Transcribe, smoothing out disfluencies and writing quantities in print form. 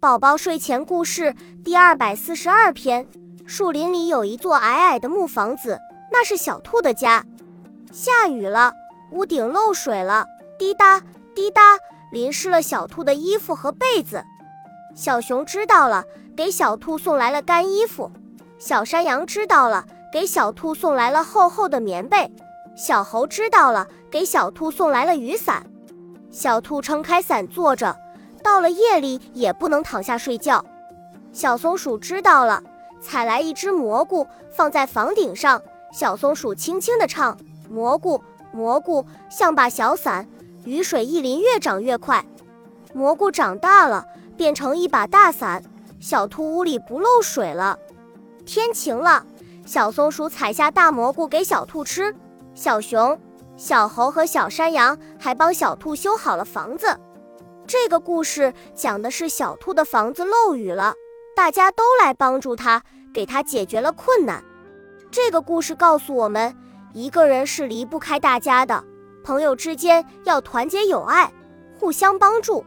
宝宝睡前故事第242篇。树林里有一座矮矮的木房子，那是小兔的家。下雨了，屋顶漏水了，滴答滴答，淋湿了小兔的衣服和被子。小熊知道了，给小兔送来了干衣服。小山羊知道了，给小兔送来了厚厚的棉被。小猴知道了，给小兔送来了雨伞。小兔撑开伞坐着，到了夜里也不能躺下睡觉。小松鼠知道了，采来一只蘑菇放在房顶上。小松鼠轻轻地唱：蘑菇蘑菇像把小伞，雨水一淋越长越快。蘑菇长大了，变成一把大伞，小兔屋里不漏水了。天晴了，小松鼠采下大蘑菇给小兔吃。小熊、小猴和小山羊还帮小兔修好了房子。这个故事讲的是小兔的房子漏雨了，大家都来帮助他，给他解决了困难。这个故事告诉我们，一个人是离不开大家的，朋友之间要团结友爱，互相帮助。